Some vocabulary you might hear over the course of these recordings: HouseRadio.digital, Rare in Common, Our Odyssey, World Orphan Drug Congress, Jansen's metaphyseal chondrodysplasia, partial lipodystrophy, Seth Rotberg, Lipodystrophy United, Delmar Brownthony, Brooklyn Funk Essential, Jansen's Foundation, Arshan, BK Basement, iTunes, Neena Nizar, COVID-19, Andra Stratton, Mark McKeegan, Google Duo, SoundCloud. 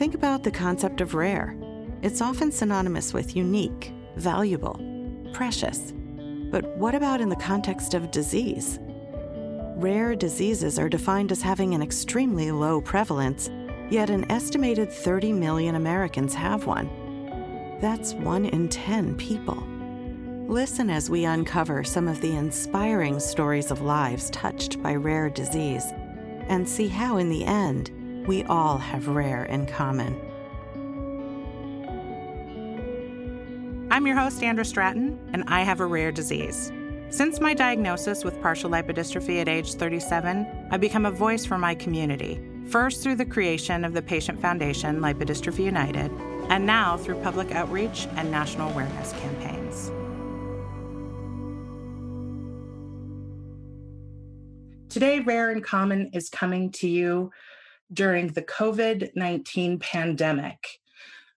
Think about the concept of rare. It's often synonymous with unique, valuable, precious. But what about in the context of disease? Rare diseases are defined as having an extremely low prevalence, yet an estimated 30 million Americans have one. That's 1 in 10 people. Listen as we uncover some of the inspiring stories of lives touched by rare disease and see how, in the end, we all have rare in common. I'm your host, Andra Stratton, and I have a rare disease. Since my diagnosis with partial lipodystrophy at age 37, I've become a voice for my community, first through the creation of the patient foundation, Lipodystrophy United, and now through public outreach and national awareness campaigns. Today, Rare in Common is coming to you during the COVID-19 pandemic.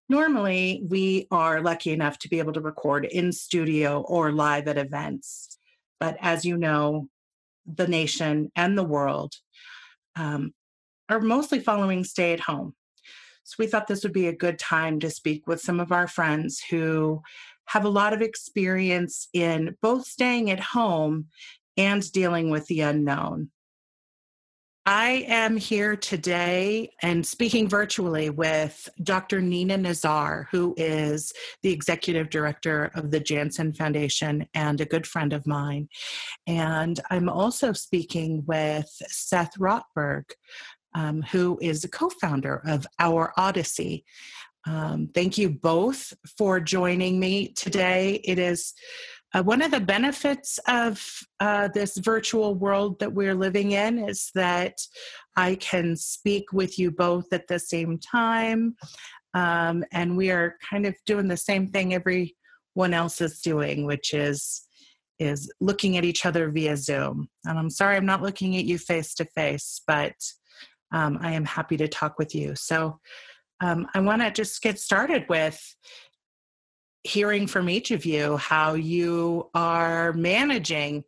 Normally, we are lucky enough to be able to record in studio or live at events. But as you know, the nation and the world are mostly following stay at home. So we thought this would be a good time to speak with some of our friends who have a lot of experience in both staying at home and dealing with the unknown. I am here today and speaking virtually with Dr. Neena Nizar, who is the executive director of the Jansen's Foundation and a good friend of mine. And I'm also speaking with Seth Rotberg, who is a co-founder of Our Odyssey. Thank you both for joining me today. It is one of the benefits of this virtual world that we're living in is that I can speak with you both at the same time, and we are kind of doing the same thing everyone else is doing, which is looking at each other via Zoom. And I'm sorry I'm not looking at you face to face, but I am happy to talk with you. So I want to just get started with hearing from each of you how you are managing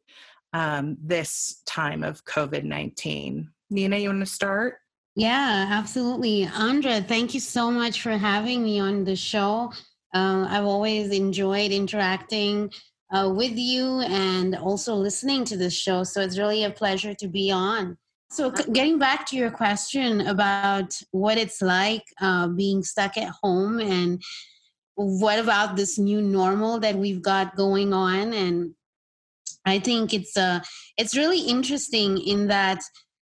this time of COVID-19. Neena, you want to start? Yeah, absolutely. Andra, thank you so much for having me on the show. I've always enjoyed interacting with you and also listening to this show. So it's really a pleasure to be on. So getting back to your question about what it's like being stuck at home and what about this new normal that we've got going on? And I think it's really interesting in that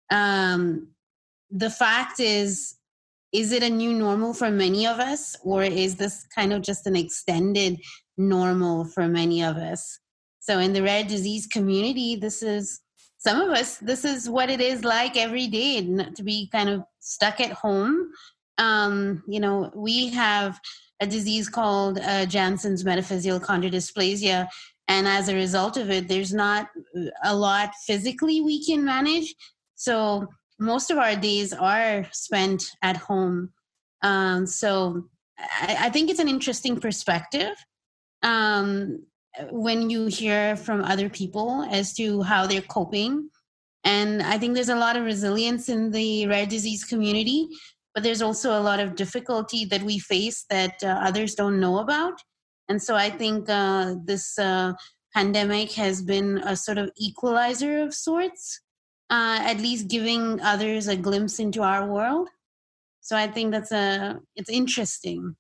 the fact is it a new normal for many of us, or is this kind of just an extended normal for many of us? So in the rare disease community, this is what it is like every day to be kind of stuck at home. We have a disease called Jansen's metaphyseal chondrodysplasia. And as a result of it, there's not a lot physically we can manage. So most of our days are spent at home. So I think it's an interesting perspective when you hear from other people as to how they're coping. And I think there's a lot of resilience in the rare disease community, but there's also a lot of difficulty that we face that others don't know about. And so I think this pandemic has been a sort of equalizer of sorts, at least giving others a glimpse into our world. So I think it's interesting.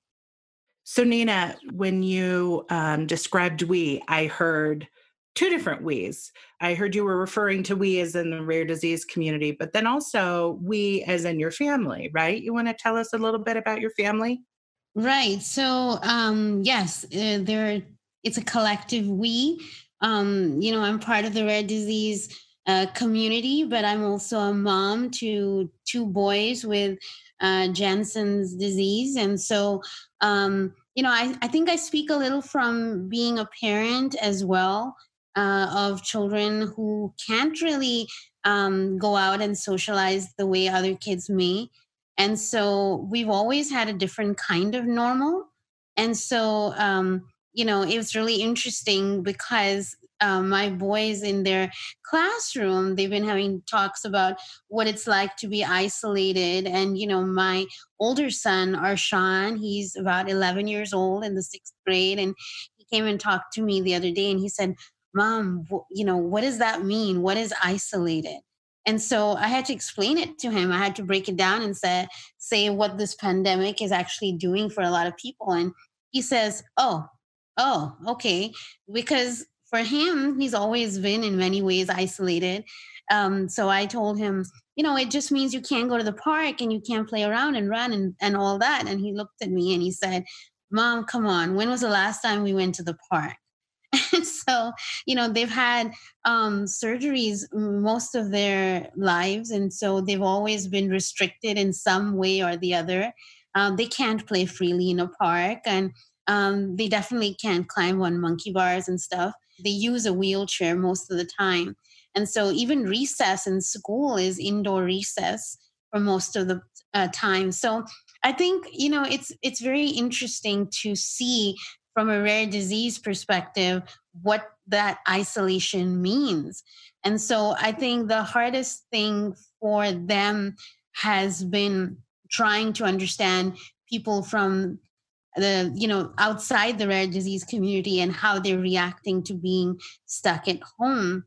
So Neena, when you described we, I heard two different we's. I heard you were referring to we as in the rare disease community, but then also we as in your family, right? You want to tell us a little bit about your family? Right. So it's a collective we. I'm part of the rare disease community, but I'm also a mom to two boys with Jansen's disease. And so, I think I speak a little from being a parent as well. Of children who can't really go out and socialize the way other kids may. And so we've always had a different kind of normal. And so, it's really interesting because my boys in their classroom, they've been having talks about what it's like to be isolated. And, you know, my older son, Arshan, he's about 11 years old in the 6th grade. And he came and talked to me the other day and he said, Mom, you know, what does that mean? What is isolated? And so I had to explain it to him. I had to break it down and say what this pandemic is actually doing for a lot of people. And he says, oh, okay. Because for him, he's always been in many ways isolated. So I told him, you know, it just means you can't go to the park and you can't play around and run and all that. And he looked at me and he said, Mom, come on. When was the last time we went to the park? And so, you know, they've had surgeries most of their lives. And so they've always been restricted in some way or the other. They can't play freely in a park and they definitely can't climb on monkey bars and stuff. They use a wheelchair most of the time. And so even recess in school is indoor recess for most of the time. So I think, you know, it's very interesting to see from a rare disease perspective, what that isolation means. And so I think the hardest thing for them has been trying to understand people from the, you know, outside the rare disease community and how they're reacting to being stuck at home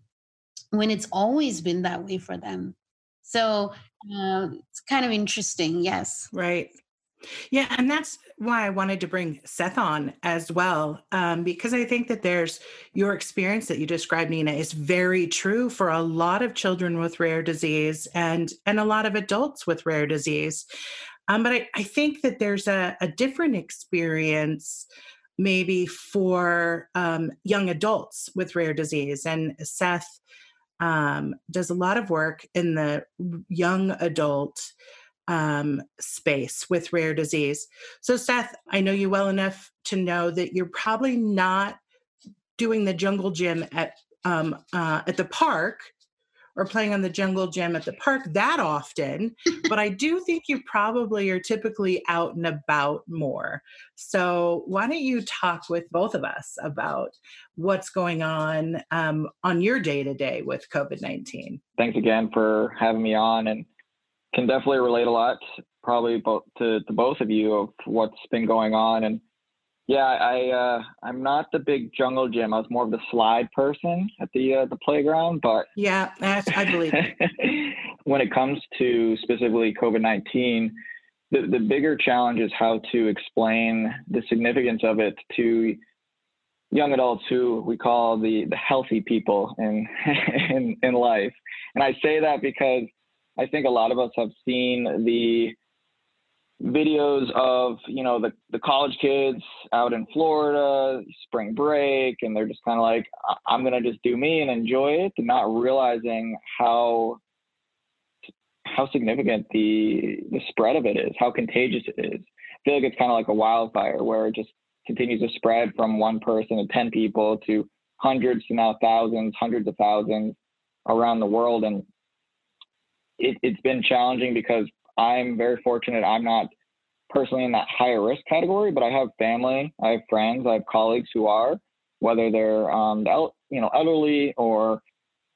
when it's always been that way for them. So it's kind of interesting. Yes. Right. Yeah. And that's why I wanted to bring Seth on as well, because I think that there's your experience that you described, Neena, is very true for a lot of children with rare disease and a lot of adults with rare disease. But I think that there's a different experience maybe for young adults with rare disease. And Seth does a lot of work in the young adult space with rare disease. So Seth, I know you well enough to know that you're probably not doing the jungle gym at the park or playing on the jungle gym at the park that often, but I do think you probably are typically out and about more. So why don't you talk with both of us about what's going on your day-to-day with COVID-19? Thanks again for having me on, and can definitely relate a lot, probably to both of you, of what's been going on. And yeah, I'm not the big jungle gym. I was more of the slide person at the playground. But yeah, I believe it. When it comes to specifically COVID-19, the bigger challenge is how to explain the significance of it to young adults who we call the healthy people in life. And I say that because I think a lot of us have seen the videos of, you know, the college kids out in Florida, spring break, and they're just kind of like, I'm going to just do me and enjoy it, and not realizing how significant the spread of it is, how contagious it is. I feel like it's kind of like a wildfire where it just continues to spread from one person to 10 people to hundreds to now thousands, hundreds of thousands around the world. And It's been challenging because I'm very fortunate. I'm not personally in that higher risk category, but I have family, I have friends, I have colleagues who are, whether they're elderly or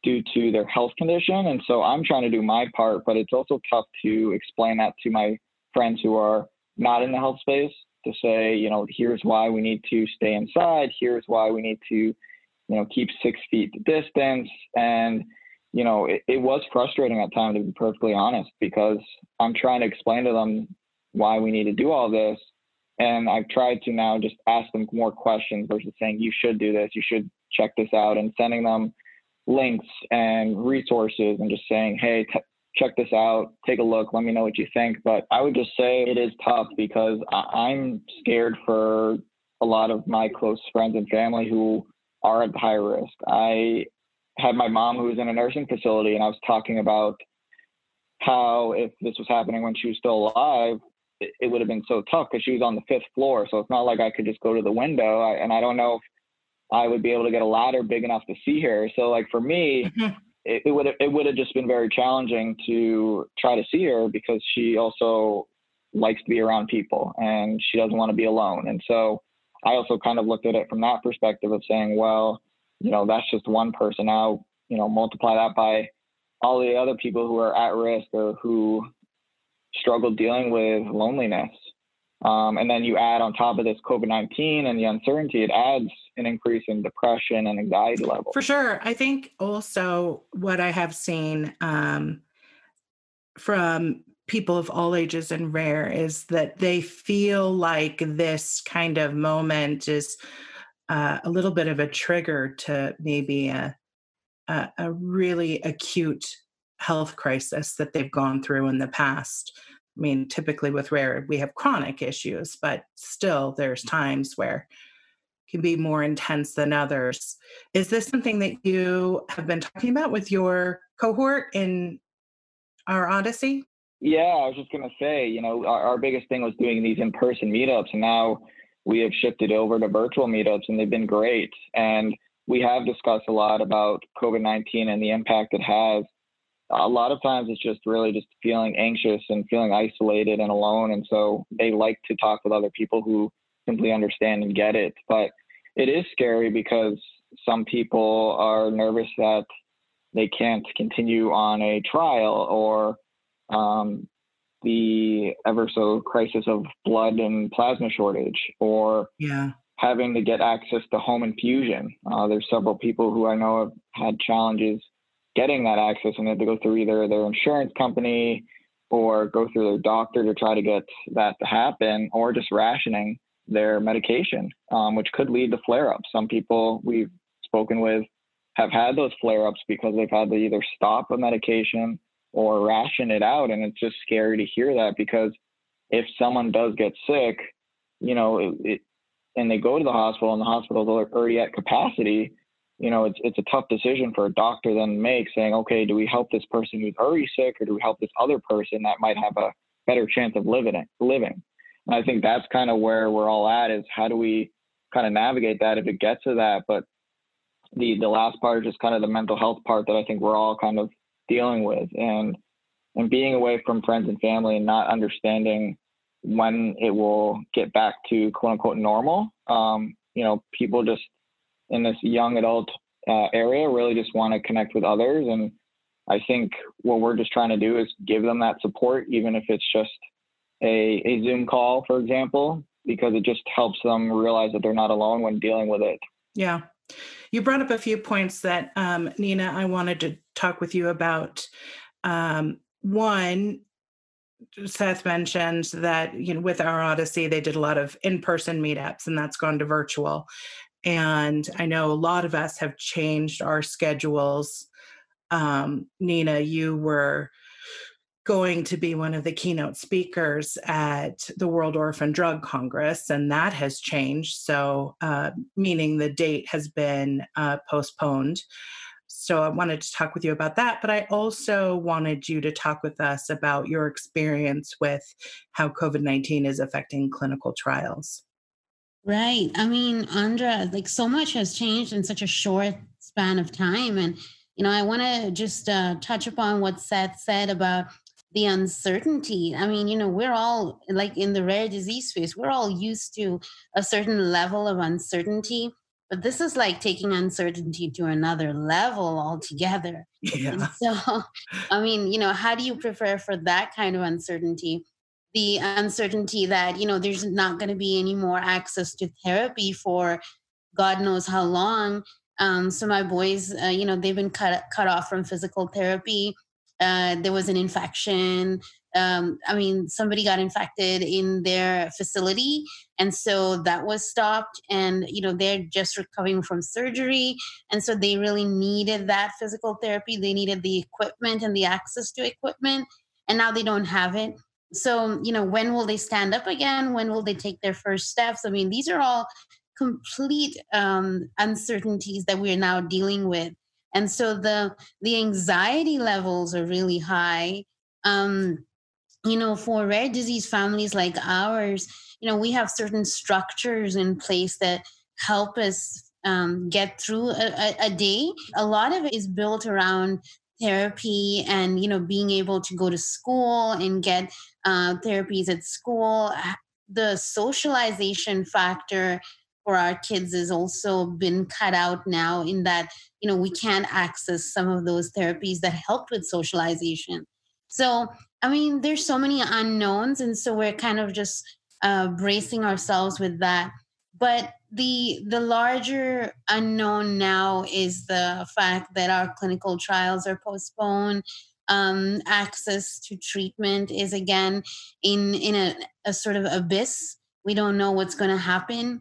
due to their health condition. And so I'm trying to do my part, but it's also tough to explain that to my friends who are not in the health space to say, you know, here's why we need to stay inside. Here's why we need to, you know, keep 6 feet distance. And you know, it was frustrating at times, to be perfectly honest, because I'm trying to explain to them why we need to do all this. And I've tried to now just ask them more questions versus saying, you should do this, you should check this out, and sending them links and resources and just saying, hey, check this out, take a look, let me know what you think. But I would just say it is tough because I'm scared for a lot of my close friends and family who are at high risk. I had my mom who was in a nursing facility, and I was talking about how if this was happening when she was still alive, it would have been so tough because she was on the 5th floor. So it's not like I could just go to the window, and I don't know if I would be able to get a ladder big enough to see her. So like for me, it would have just been very challenging to try to see her because she also likes to be around people and she doesn't want to be alone. And so I also kind of looked at it from that perspective of saying, well, you know, that's just one person out. You know, multiply that by all the other people who are at risk or who struggle dealing with loneliness. And then you add on top of this COVID-19 and the uncertainty, it adds an increase in depression and anxiety levels. For sure. I think also what I have seen from people of all ages and rare is that they feel like this kind of moment is a little bit of a trigger to maybe a really acute health crisis that they've gone through in the past. I mean, typically with rare, we have chronic issues, but still there's times where it can be more intense than others. Is this something that you have been talking about with your cohort in Our Odyssey? Yeah, I was just going to say, you know, our biggest thing was doing these in-person meetups, and now we have shifted over to virtual meetups, and they've been great. And we have discussed a lot about COVID-19 and the impact it has. A lot of times it's just really just feeling anxious and feeling isolated and alone. And so they like to talk with other people who simply understand and get it. But it is scary because some people are nervous that they can't continue on a trial, or the ever so crisis of blood and plasma shortage, or having to get access to home infusion. There's several people who I know have had challenges getting that access, and they have to go through either their insurance company or go through their doctor to try to get that to happen, or just rationing their medication, which could lead to flare-ups. Some people we've spoken with have had those flare-ups because they've had to either stop a medication or ration it out. And it's just scary to hear that, because if someone does get sick, you know, and they go to the hospital and the hospital's already at capacity, you know, it's a tough decision for a doctor then to make, saying, okay, do we help this person who's already sick, or do we help this other person that might have a better chance of living? And I think that's kind of where we're all at, is how do we kind of navigate that if it gets to that? But the last part is just kind of the mental health part that I think we're all kind of dealing with, and being away from friends and family and not understanding when it will get back to quote unquote normal. You know, people just in this young adult area really just want to connect with others. And I think what we're just trying to do is give them that support, even if it's just a Zoom call, for example, because it just helps them realize that they're not alone when dealing with it. Yeah. You brought up a few points that, Neena, I wanted to talk with you about. One, Seth mentioned that, you know, with Our Odyssey, they did a lot of in-person meetups, and that's gone to virtual. And I know a lot of us have changed our schedules. Neena, you were going to be one of the keynote speakers at the World Orphan Drug Congress, and that has changed. So meaning the date has been postponed. So I wanted to talk with you about that, but I also wanted you to talk with us about your experience with how COVID-19 is affecting clinical trials. Right. I mean, Andra, like, so much has changed in such a short span of time. And, you know, I want to just touch upon what Seth said about the uncertainty. I mean, you know, we're all, like, in the rare disease space, we're all used to a certain level of uncertainty, but this is like taking uncertainty to another level altogether. Yeah. And so, I mean, you know, how do you prepare for that kind of uncertainty? The uncertainty that, you know, there's not going to be any more access to therapy for God knows how long. So my boys, you know, they've been cut off from physical therapy. There was an infection. I mean, somebody got infected in their facility, and so that was stopped. And, you know, they're just recovering from surgery. And so they really needed that physical therapy. They needed the equipment and the access to equipment. And now they don't have it. So, you know, when will they stand up again? When will they take their first steps? I mean, these are all complete uncertainties that we're now dealing with. And so the anxiety levels are really high. You know, for rare disease families like ours, you know, we have certain structures in place that help us get through a day. A lot of it is built around therapy and, you know, being able to go to school and get therapies at school. The socialization factor for our kids is also been cut out now, in that, you know, we can't access some of those therapies that helped with socialization. So, I mean, there's so many unknowns. And so we're kind of just bracing ourselves with that. But the larger unknown now is the fact that our clinical trials are postponed. Access to treatment is, again, in a sort of abyss. We don't know what's going to happen.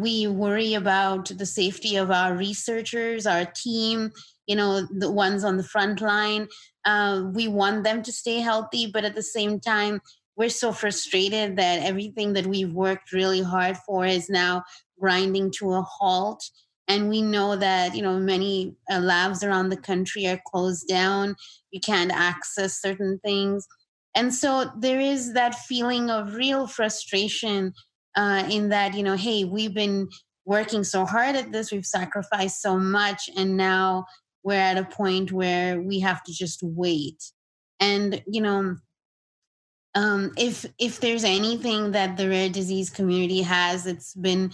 We worry about the safety of our researchers, our team, you know, the ones on the front line. We want them to stay healthy, but at the same time, we're so frustrated that everything that we've worked really hard for is now grinding to a halt. And we know that, you know, many labs around the country are closed down. You can't access certain things. And so there is that feeling of real frustration in that, you know, hey, we've been working so hard at this. We've sacrificed so much. And now we're at a point where we have to just wait. And, you know, if there's anything that the rare disease community has, it's been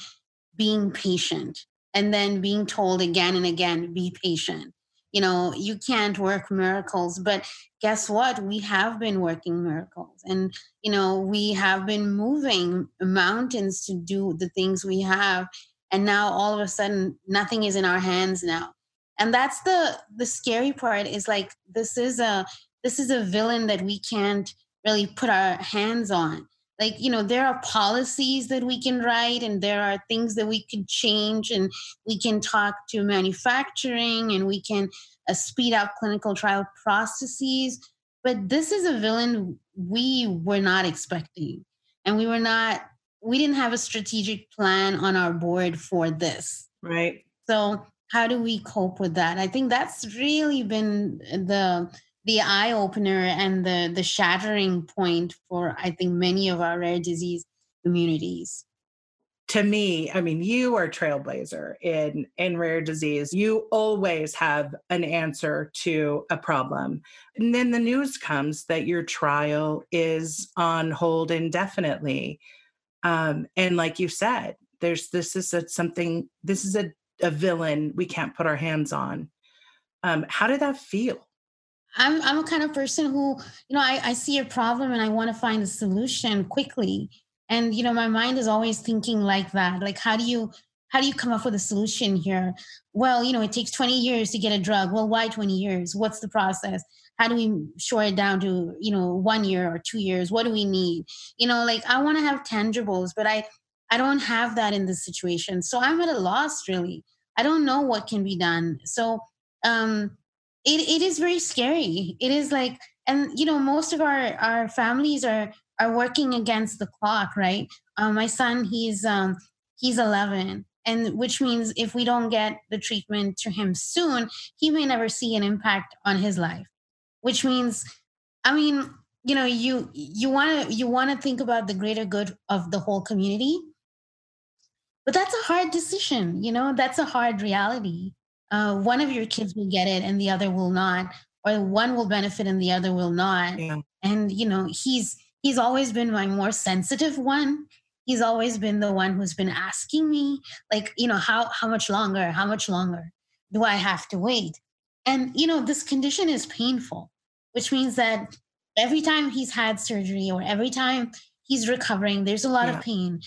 being patient. And then being told again and again, be patient. You know, you can't work miracles, but guess what? We have been working miracles. And, you know, we have been moving mountains to do the things we have. And now all of a sudden, nothing is in our hands now. And that's the scary part, is like, this is a villain that we can't really put our hands on. Like, you know, there are policies that we can write, and there are things that we can change, and we can talk to manufacturing, and we can speed up clinical trial processes. But this is a villain we were not expecting. And we didn't have a strategic plan on our board for this. Right. So how do we cope with that? I think that's really been the eye-opener and the shattering point for, I think, many of our rare disease communities. To me, I mean, you are a trailblazer in rare disease. You always have an answer to a problem. And then the news comes that your trial is on hold indefinitely. And like you said, this is a villain we can't put our hands on. How did that feel? I'm a kind of person who, you know, I see a problem and I want to find a solution quickly. And, you know, my mind is always thinking like that. Like, how do you come up with a solution here? Well, you know, it takes 20 years to get a drug. Well, why 20 years? What's the process? How do we shore it down to, you know, 1 year or 2 years? What do we need? You know, like, I want to have tangibles, but I don't have that in this situation. So I'm at a loss, really. I don't know what can be done. So, It is very scary. It is like, and you know, most of our families are working against the clock, right? My son, he's 11, and which means if we don't get the treatment to him soon, he may never see an impact on his life. Which means, I mean, you know, you want to think about the greater good of the whole community, but that's a hard decision. You know, that's a hard reality. One of your kids will get it and the other will not, or one will benefit and the other will not. Yeah. And, you know, he's always been my more sensitive one. He's always been the one who's been asking me, like, you know, how much longer do I have to wait? And, you know, this condition is painful, which means that every time he's had surgery or every time he's recovering, there's a lot of pain.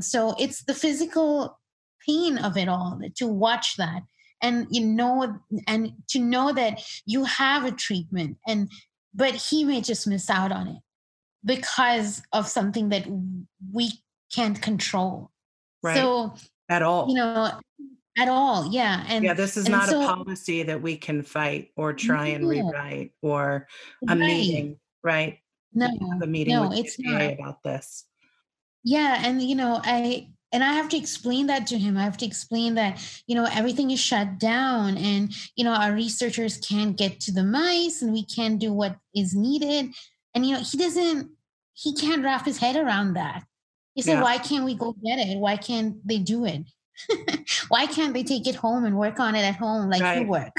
So it's the physical pain of it all to watch that. And, you know, and to know that you have a treatment, but he may just miss out on it because of something that we can't control. Right. So at all, you know, at all. Yeah. And yeah, this is not a policy that we can fight or try and rewrite or a meeting, right? No, the meeting with it's not about this. Yeah. And, you know, I have to explain that to him. I have to explain that, you know, everything is shut down and, you know, our researchers can't get to the mice and we can't do what is needed. And, you know, he can't wrap his head around that. He said, why can't we go get it? Why can't they do it? Why can't they take it home and work on it at home like you work?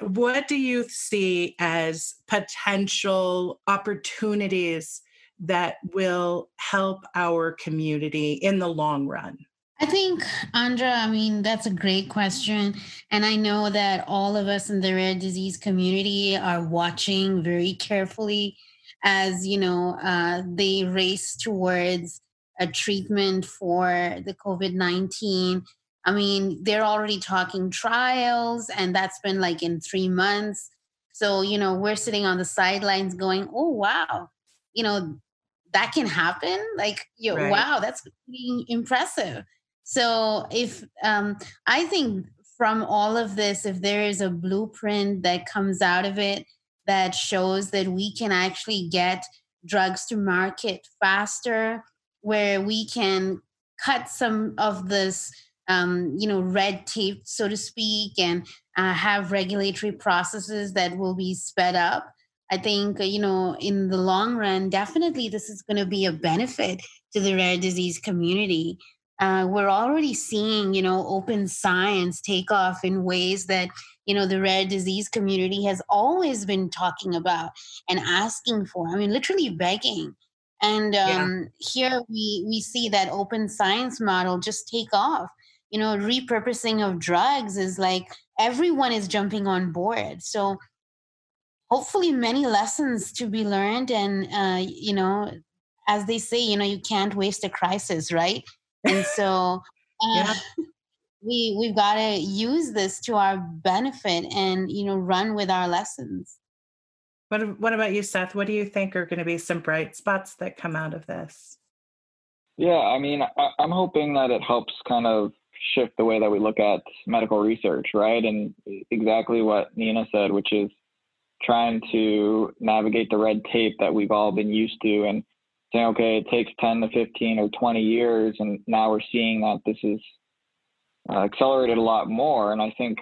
What do you see as potential opportunities that will help our community in the long run? I think, Andra, that's a great question. And I know that all of us in the rare disease community are watching very carefully as, they race towards a treatment for the COVID-19. They're already talking trials, and that's been in 3 months. So, we're sitting on the sidelines going, oh, wow, that can happen. Right. Wow, that's pretty impressive. So if I think from all of this, if there is a blueprint that comes out of it that shows that we can actually get drugs to market faster, where we can cut some of this, red tape, so to speak, and have regulatory processes that will be sped up, I think, in the long run, definitely this is going to be a benefit to the rare disease community. We're already seeing, open science take off in ways that, the rare disease community has always been talking about and asking for, literally begging. And Here we see that open science model just take off. Repurposing of drugs is everyone is jumping on board. So hopefully many lessons to be learned. And, as they say, you can't waste a crisis, right? And so we've got to use this to our benefit and, run with our lessons. What about you, Seth? What do you think are going to be some bright spots that come out of this? Yeah, I'm hoping that it helps kind of shift the way that we look at medical research, right? And exactly what Neena said, which is trying to navigate the red tape that we've all been used to and saying, okay, it takes 10 to 15 or 20 years. And now we're seeing that this is accelerated a lot more. And I think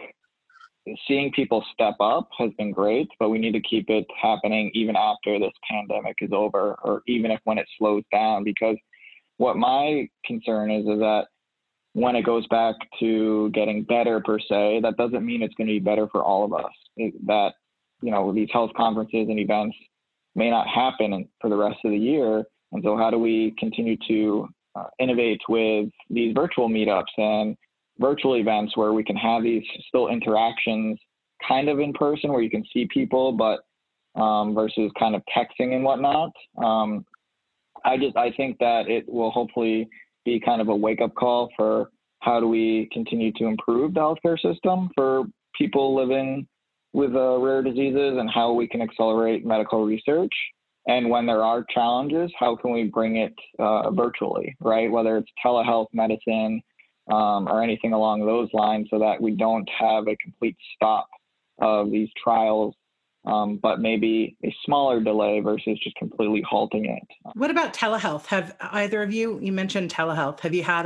seeing people step up has been great, but we need to keep it happening even after this pandemic is over, or even if when it slows down, because what my concern is that when it goes back to getting better per se, that doesn't mean it's going to be better for all of us. That, these health conferences and events may not happen for the rest of the year. And so how do we continue to innovate with these virtual meetups and virtual events where we can have these still interactions kind of in person where you can see people, but versus kind of texting and whatnot. I think that it will hopefully be kind of a wake-up call for how do we continue to improve the healthcare system for people living with rare diseases and how we can accelerate medical research. And when there are challenges, how can we bring it virtually, right? Whether it's telehealth medicine or anything along those lines, so that we don't have a complete stop of these trials, but maybe a smaller delay versus just completely halting it. What about telehealth? Have either of you, you mentioned telehealth, have you had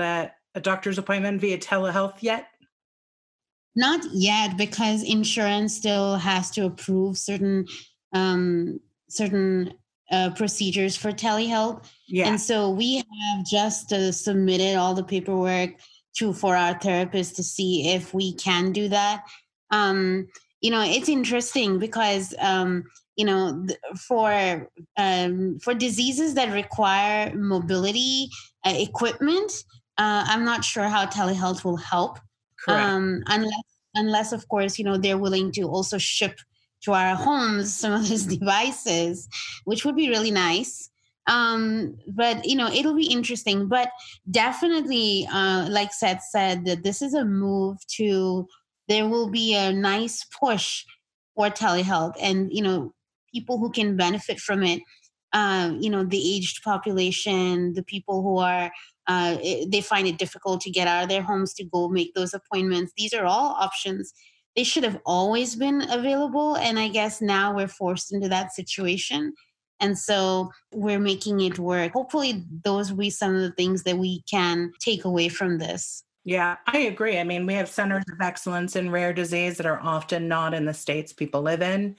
a doctor's appointment via telehealth yet? Not yet, because insurance still has to approve certain procedures for telehealth. Yeah. And so we have just submitted all the paperwork for our therapist to see if we can do that. It's interesting because, for diseases that require mobility equipment, I'm not sure how telehealth will help. Unless, of course, they're willing to also ship to our homes some of these devices, which would be really nice. But it'll be interesting. But definitely, like Seth said, that this is a move to, there will be a nice push for telehealth and, people who can benefit from it, the aged population, the people who are, they find it difficult to get out of their homes to go make those appointments. These are all options. They should have always been available. And I guess now we're forced into that situation. And so we're making it work. Hopefully those will be some of the things that we can take away from this. Yeah, I agree. We have centers of excellence in rare disease that are often not in the states people live in.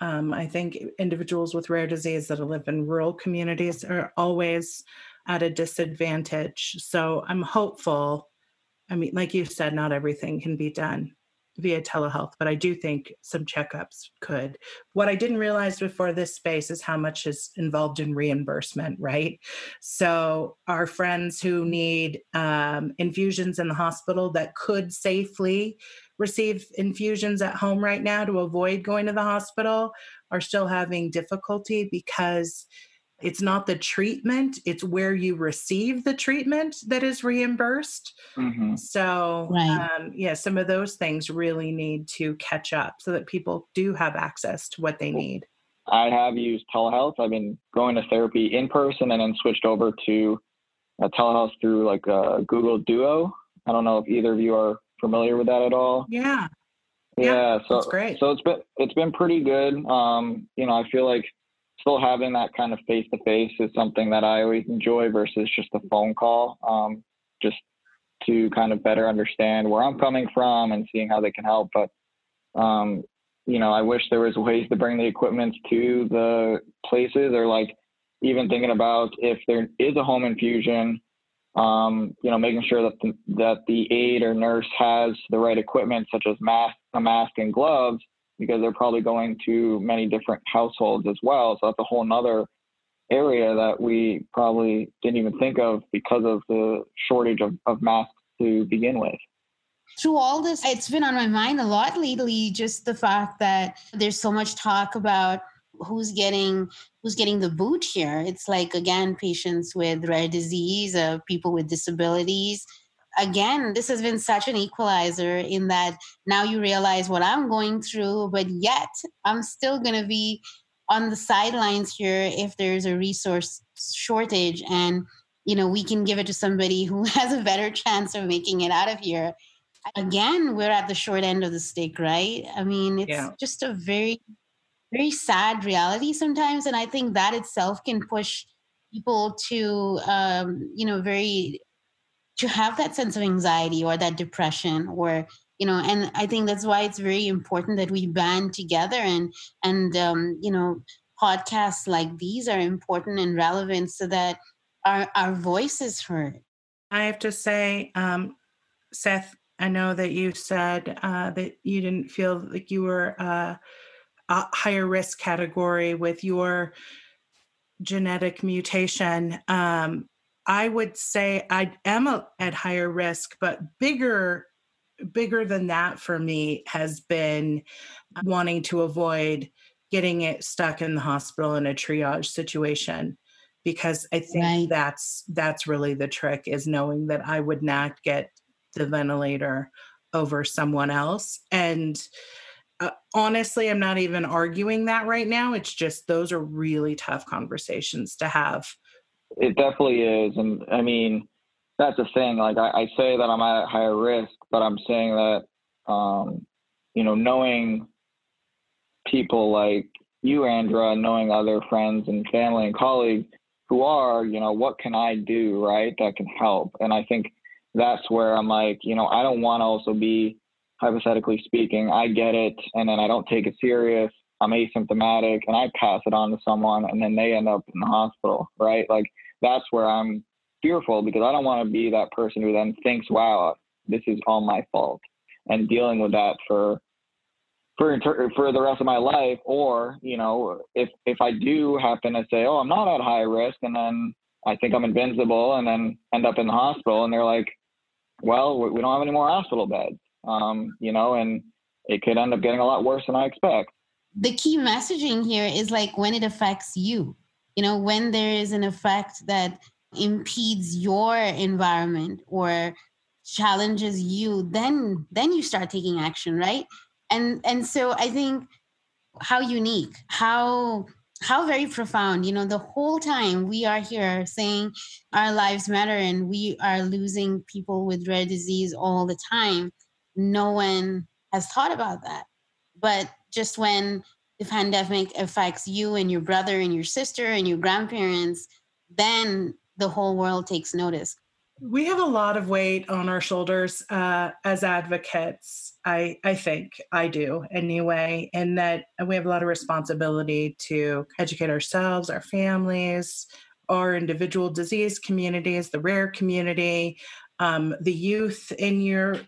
I think individuals with rare disease that live in rural communities are always at a disadvantage. So I'm hopeful. Like you said, not everything can be done via telehealth, but I do think some checkups could. What I didn't realize before this space is how much is involved in reimbursement, right? So our friends who need infusions in the hospital that could safely receive infusions at home right now to avoid going to the hospital are still having difficulty because it's not the treatment, it's where you receive the treatment that is reimbursed. Mm-hmm. So right. Some of those things really need to catch up so that people do have access to what they need. I have used telehealth. I've been going to therapy in person and then switched over to telehealth through like Google Duo. I don't know if either of you are familiar with that at all. Yeah. So that's great. So it's been pretty good. I feel like still having that kind of face-to-face is something that I always enjoy versus just a phone call, just to kind of better understand where I'm coming from and seeing how they can help. But, I wish there was ways to bring the equipment to the places, or like even thinking about if there is a home infusion, making sure that the aide or nurse has the right equipment, such as a mask and gloves, because they're probably going to many different households as well. So that's a whole nother area that we probably didn't even think of because of the shortage of masks to begin with. Through all this, it's been on my mind a lot lately, just the fact that there's so much talk about who's getting the boot here. It's like, again, patients with rare disease, people with disabilities. Again, this has been such an equalizer in that now you realize what I'm going through, but yet I'm still going to be on the sidelines here if there's a resource shortage, and, we can give it to somebody who has a better chance of making it out of here. Again, we're at the short end of the stick, right? I mean, it's just a very, very sad reality sometimes. And I think that itself can push people to, to have that sense of anxiety or that depression or, and I think that's why it's very important that we band together and podcasts like these are important and relevant so that our voice is heard. I have to say, Seth, I know that you said that you didn't feel like you were a higher risk category with your genetic mutation. I would say I am at higher risk, but bigger than that for me has been wanting to avoid getting it stuck in the hospital in a triage situation, because I think that's really the trick, is knowing that I would not get the ventilator over someone else. And honestly, I'm not even arguing that right now. It's just, those are really tough conversations to have. It definitely is. And I mean, that's the thing. Like I say that I'm at higher risk, but I'm saying that, knowing people like you, Andra, and knowing other friends and family and colleagues who are, what can I do, right, that can help? And I think that's where I'm like, I don't want to also be, hypothetically speaking, I get it, and then I don't take it serious. I'm asymptomatic and I pass it on to someone and then they end up in the hospital, right? Like that's where I'm fearful, because I don't want to be that person who then thinks, wow, this is all my fault, and dealing with that for the rest of my life. Or, if I do happen to say, oh, I'm not at high risk, and then I think I'm invincible and then end up in the hospital and they're like, well, we don't have any more hospital beds, and it could end up getting a lot worse than I expect. The key messaging here is like when it affects you, when there is an effect that impedes your environment or challenges you, then you start taking action, right? And so I think how unique, how very profound, the whole time we are here saying our lives matter and we are losing people with rare disease all the time. No one has thought about that. But just when the pandemic affects you and your brother and your sister and your grandparents, then the whole world takes notice. We have a lot of weight on our shoulders as advocates. I think I do anyway, and that we have a lot of responsibility to educate ourselves, our families, our individual disease communities, the rare community, the youth in your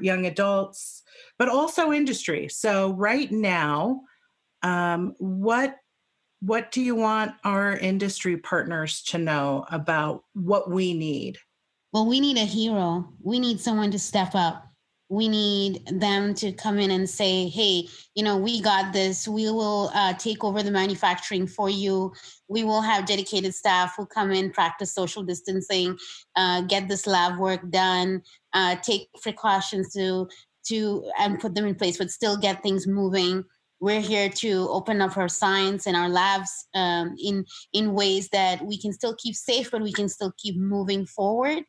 young adults, but also industry. So right now, what do you want our industry partners to know about what we need? Well, we need a hero. We need someone to step up. We need them to come in and say, hey, you know, we got this. We will take over the manufacturing for you. We will have dedicated staff who come in, practice social distancing, get this lab work done, take precautions to and put them in place, but still get things moving. We're here to open up our science and our labs in ways that we can still keep safe, but we can still keep moving forward.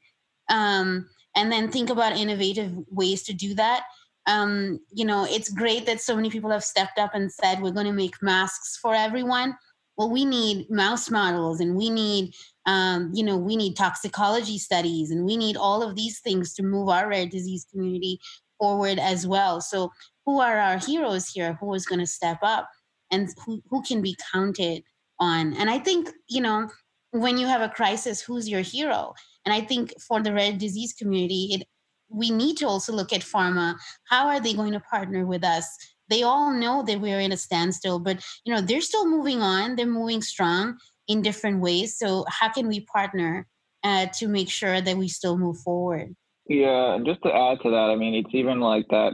And then think about innovative ways to do that. You know, it's great that so many people have stepped up and said, we're going to make masks for everyone. Well, we need mouse models and we need, you know, we need toxicology studies and we need all of these things to move our rare disease community forward as well. So who are our heroes here? Who is going to step up and who can be counted on? And I think, you know, when you have a crisis, who's your hero? And I think for the rare disease community, we need to also look at pharma. How are they going to partner with us? They all know that we're in a standstill, but you know they're still moving on. They're moving strong in different ways. So how can we partner to make sure that we still move forward? Yeah, and just to add to that, I mean, it's even like that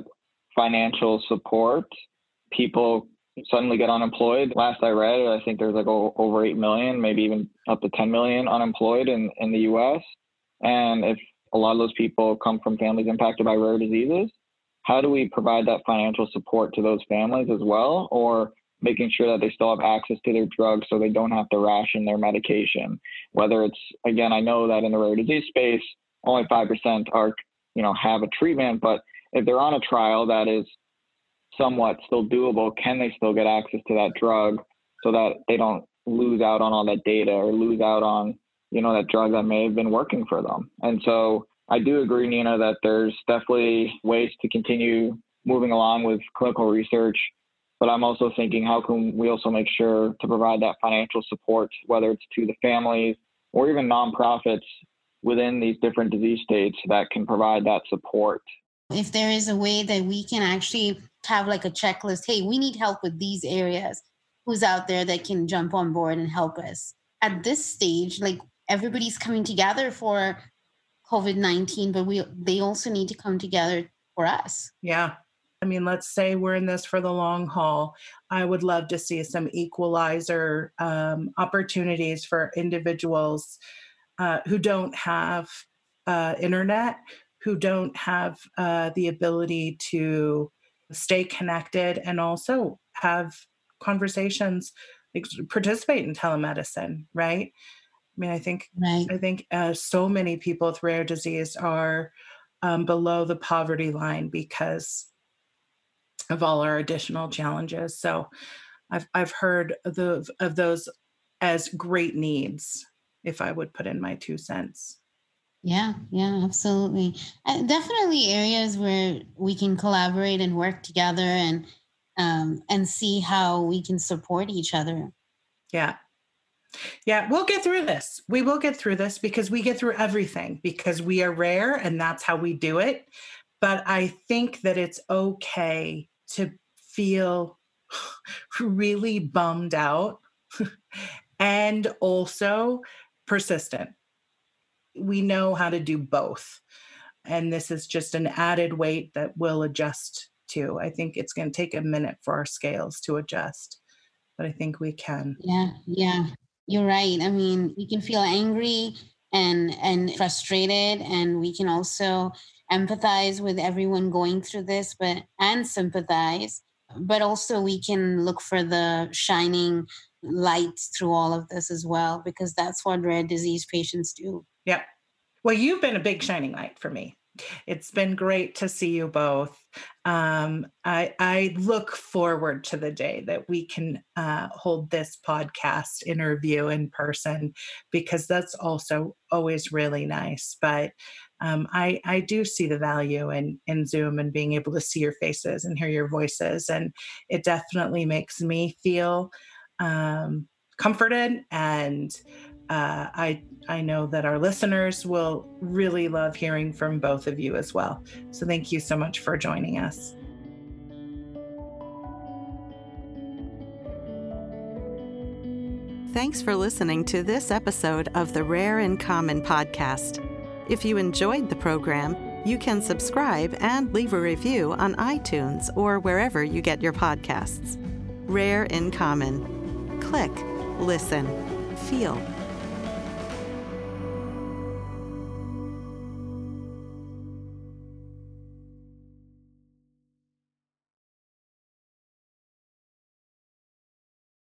financial support. People suddenly get unemployed. Last I read, I think there's like over 8 million, maybe even up to 10 million unemployed in the US. And if a lot of those people come from families impacted by rare diseases, how do we provide that financial support to those families as well? Or making sure that they still have access to their drugs so they don't have to ration their medication. Whether it's, again, I know that in the rare disease space, only 5% are, you know, have a treatment, but if they're on a trial that is somewhat still doable, can they still get access to that drug so that they don't lose out on all that data or lose out on, you know, that drug that may have been working for them? And so I do agree, Neena, that there's definitely ways to continue moving along with clinical research, but I'm also thinking how can we also make sure to provide that financial support, whether it's to the families or even nonprofits within these different disease states that can provide that support. If there is a way that we can actually have like a checklist, hey, we need help with these areas, who's out there that can jump on board and help us? At this stage, like everybody's coming together for COVID-19, but they also need to come together for us. Yeah. I mean, let's say we're in this for the long haul. I would love to see some equalizer opportunities for individuals who don't have internet, who don't have the ability to stay connected and also have conversations, like participate in telemedicine, right? I mean, I think so many people with rare disease are below the poverty line because of all our additional challenges. So I've heard of those as great needs, if I would put in my 2 cents. Yeah, absolutely. Definitely areas where we can collaborate and work together and see how we can support each other. Yeah, we'll get through this. We will get through this because we get through everything because we are rare and that's how we do it. But I think that it's okay to feel really bummed out and also persistent. We know how to do both. And this is just an added weight that we'll adjust to. I think it's going to take a minute for our scales to adjust, but I think we can. Yeah, you're right. I mean, we can feel angry and frustrated, and we can also empathize with everyone going through this, and sympathize, but also we can look for the shining light through all of this as well, because that's what rare disease patients do. Yep. Well, you've been a big shining light for me. It's been great to see you both. I look forward to the day that we can hold this podcast interview in person, because that's also always really nice. But I do see the value in Zoom and being able to see your faces and hear your voices. And it definitely makes me feel comforted, and I know that our listeners will really love hearing from both of you as well. So thank you so much for joining us. Thanks for listening to this episode of the Rare in Common podcast. If you enjoyed the program, you can subscribe and leave a review on iTunes or wherever you get your podcasts. Rare in Common. Click, listen, feel.